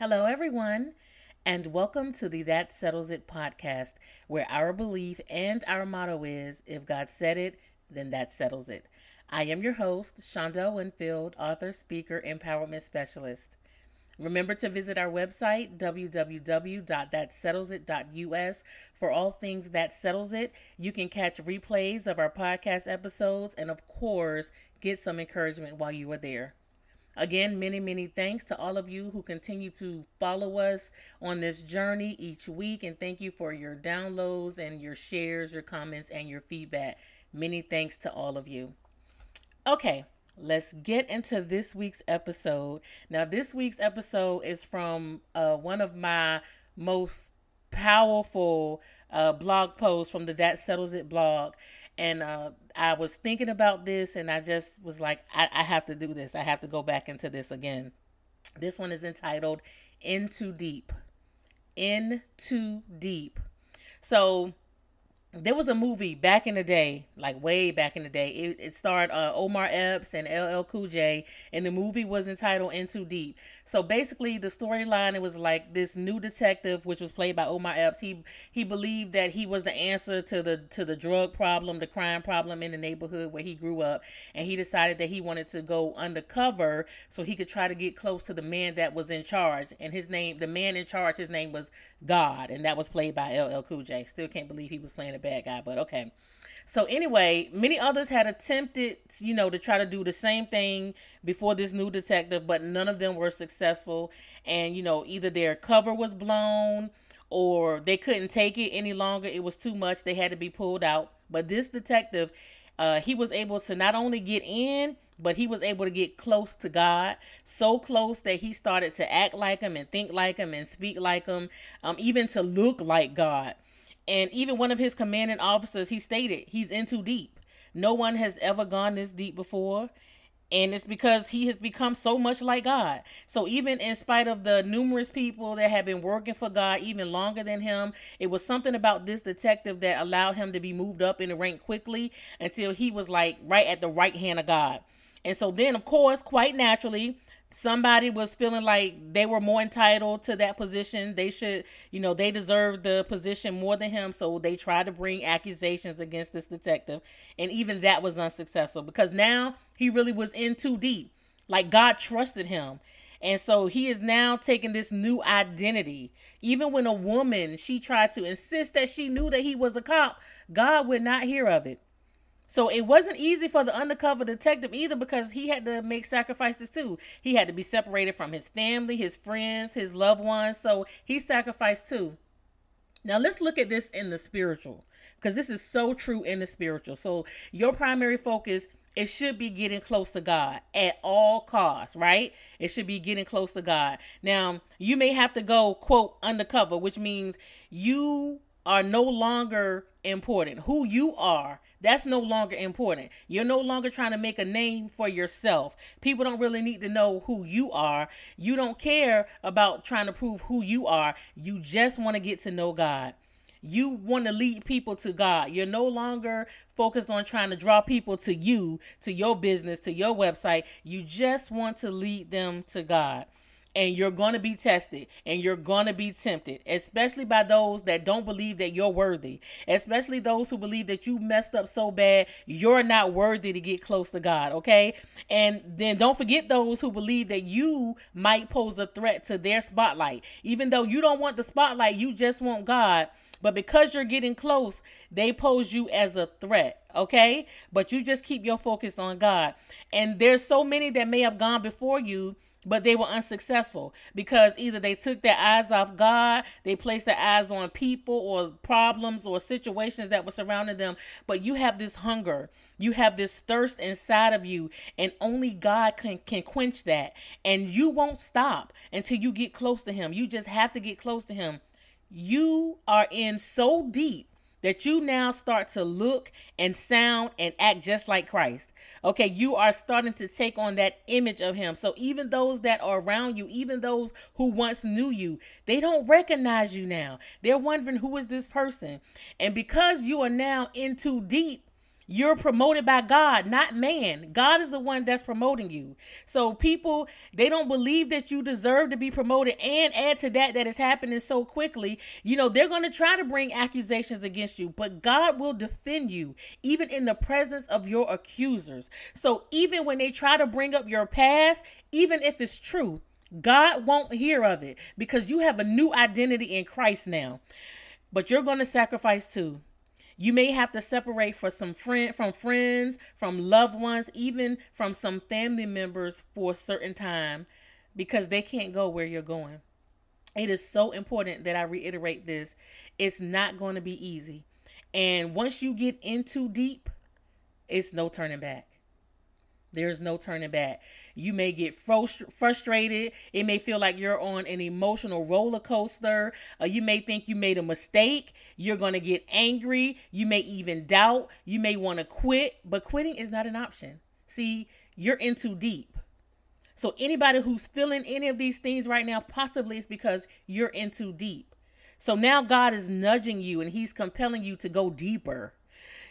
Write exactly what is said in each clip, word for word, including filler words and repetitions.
Hello, everyone, and welcome to the That Settles It podcast, where our belief and our motto is, if God said it, then that settles it. I am your host, Shonda Winfield, author, speaker, empowerment specialist. Remember to visit our website, w w w dot that settles it dot u s, for all things That Settles It. You can catch replays of our podcast episodes and, of course, get some encouragement while you are there. Again, many, many thanks to all of you who continue to follow us on this journey each week. And thank you for your downloads and your shares, your comments, and your feedback. Many thanks to all of you. Okay, let's get into this week's episode. Now, this week's episode is from uh, one of my most powerful uh, blog posts from the That Settles It blog. And uh, I was thinking about this and I just was like, I, I have to do this. I have to go back into this again. This one is entitled In Too Deep. In Too Deep. So there was a movie back in the day, like way back in the day. It, it starred uh, Omar Epps and L L Cool J, and the movie was entitled In Too Deep. So basically, the storyline, it was like this new detective, which was played by Omar Epps. He he believed that he was the answer to the to the drug problem, the crime problem in the neighborhood where he grew up, and he decided that he wanted to go undercover so he could try to get close to the man that was in charge. And his name, the man in charge, his name was God, and that was played by L L Cool J. Still can't believe he was playing a bad guy, but okay. So anyway, many others had attempted, you know, to try to do the same thing before this new detective, but none of them were successful. And, you know, either their cover was blown or they couldn't take it any longer. It was too much. They had to be pulled out. But this detective, uh, he was able to not only get in, but he was able to get close to God, so close that he started to act like him and think like him and speak like him, um, even to look like God. And even one of his commanding officers, he stated, he's in too deep. No one has ever gone this deep before. And it's because he has become so much like God. So even in spite of the numerous people that had been working for God even longer than him, it was something about this detective that allowed him to be moved up in the rank quickly until he was like right at the right hand of God. And so then, of course, quite naturally, somebody was feeling like they were more entitled to that position. They should, you know, they deserved the position more than him. So they tried to bring accusations against this detective. And even that was unsuccessful because now he really was in too deep. Like God trusted him. And so he is now taking this new identity. Even when a woman, she tried to insist that she knew that he was a cop, God would not hear of it. So it wasn't easy for the undercover detective either because he had to make sacrifices too. He had to be separated from his family, his friends, his loved ones. So he sacrificed too. Now let's look at this in the spiritual because this is so true in the spiritual. So your primary focus, it should be getting close to God at all costs, right? It should be getting close to God. Now you may have to go, quote, undercover, which means you are no longer important. Who you are, that's no longer important. You're no longer trying to make a name for yourself. People don't really need to know who you are. You don't care about trying to prove who you are. You just want to get to know God. You want to lead people to God. You're no longer focused on trying to draw people to you, to your business, to your website. You just want to lead them to God. And you're going to be tested and you're going to be tempted, especially by those that don't believe that you're worthy, especially those who believe that you messed up so bad, you're not worthy to get close to God. Okay. And then don't forget those who believe that you might pose a threat to their spotlight, even though you don't want the spotlight, you just want God. But because you're getting close, they pose you as a threat. Okay. But you just keep your focus on God. And there's so many that may have gone before you, but they were unsuccessful because either they took their eyes off God, they placed their eyes on people or problems or situations that were surrounding them. But you have this hunger, you have this thirst inside of you, and only God can, can quench that. And you won't stop until you get close to him. You just have to get close to him. You are in so deep that you now start to look and sound and act just like Christ. Okay, you are starting to take on that image of him. So even those that are around you, even those who once knew you, they don't recognize you now. They're wondering, who is this person? And because you are now in too deep, You're promoted by God, not man. God is the one that's promoting you. So people, they don't believe that you deserve to be promoted. And add to that, that it's happening so quickly. You know, they're going to try to bring accusations against you, but God will defend you even in the presence of your accusers. So even when they try to bring up your past, even if it's true, God won't hear of it because you have a new identity in Christ now. But you're going to sacrifice too. You may have to separate for some friend, from friends, from loved ones, even from some family members for a certain time because they can't go where you're going. It is so important that I reiterate this. It's not going to be easy. And once you get in too deep, it's no turning back. There's no turning back. You may get frust- frustrated. It may feel like you're on an emotional roller coaster. Uh, you may think you made a mistake. You're going to get angry. You may even doubt. You may want to quit, but quitting is not an option. See, you're in too deep. So anybody who's feeling any of these things right now, possibly it's because you're in too deep. So now God is nudging you and he's compelling you to go deeper.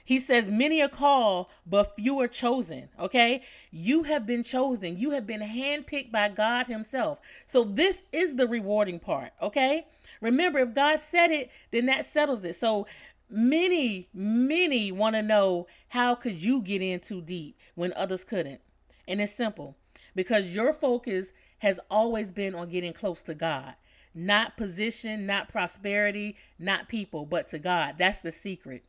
He says, many are called, but few are chosen. Okay. You have been chosen. You have been handpicked by God himself. So this is the rewarding part. Okay. Remember, if God said it, then that settles it. So many, many want to know, how could you get in too deep when others couldn't? And it's simple, because your focus has always been on getting close to God. Not position, not prosperity, not people, but to God. That's the secret.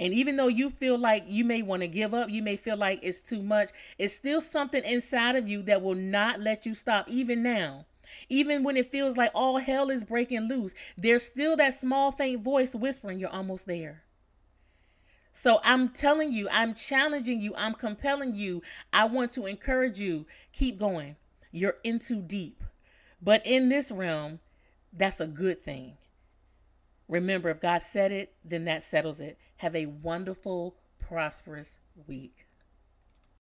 And even though you feel like you may want to give up, you may feel like it's too much, it's still something inside of you that will not let you stop. Even now, even when it feels like all hell is breaking loose, there's still that small faint voice whispering, you're almost there. So I'm telling you, I'm challenging you, I'm compelling you. I want to encourage you. Keep going. You're in too deep. But in this realm, that's a good thing. Remember, if God said it, then that settles it. Have a wonderful, prosperous week.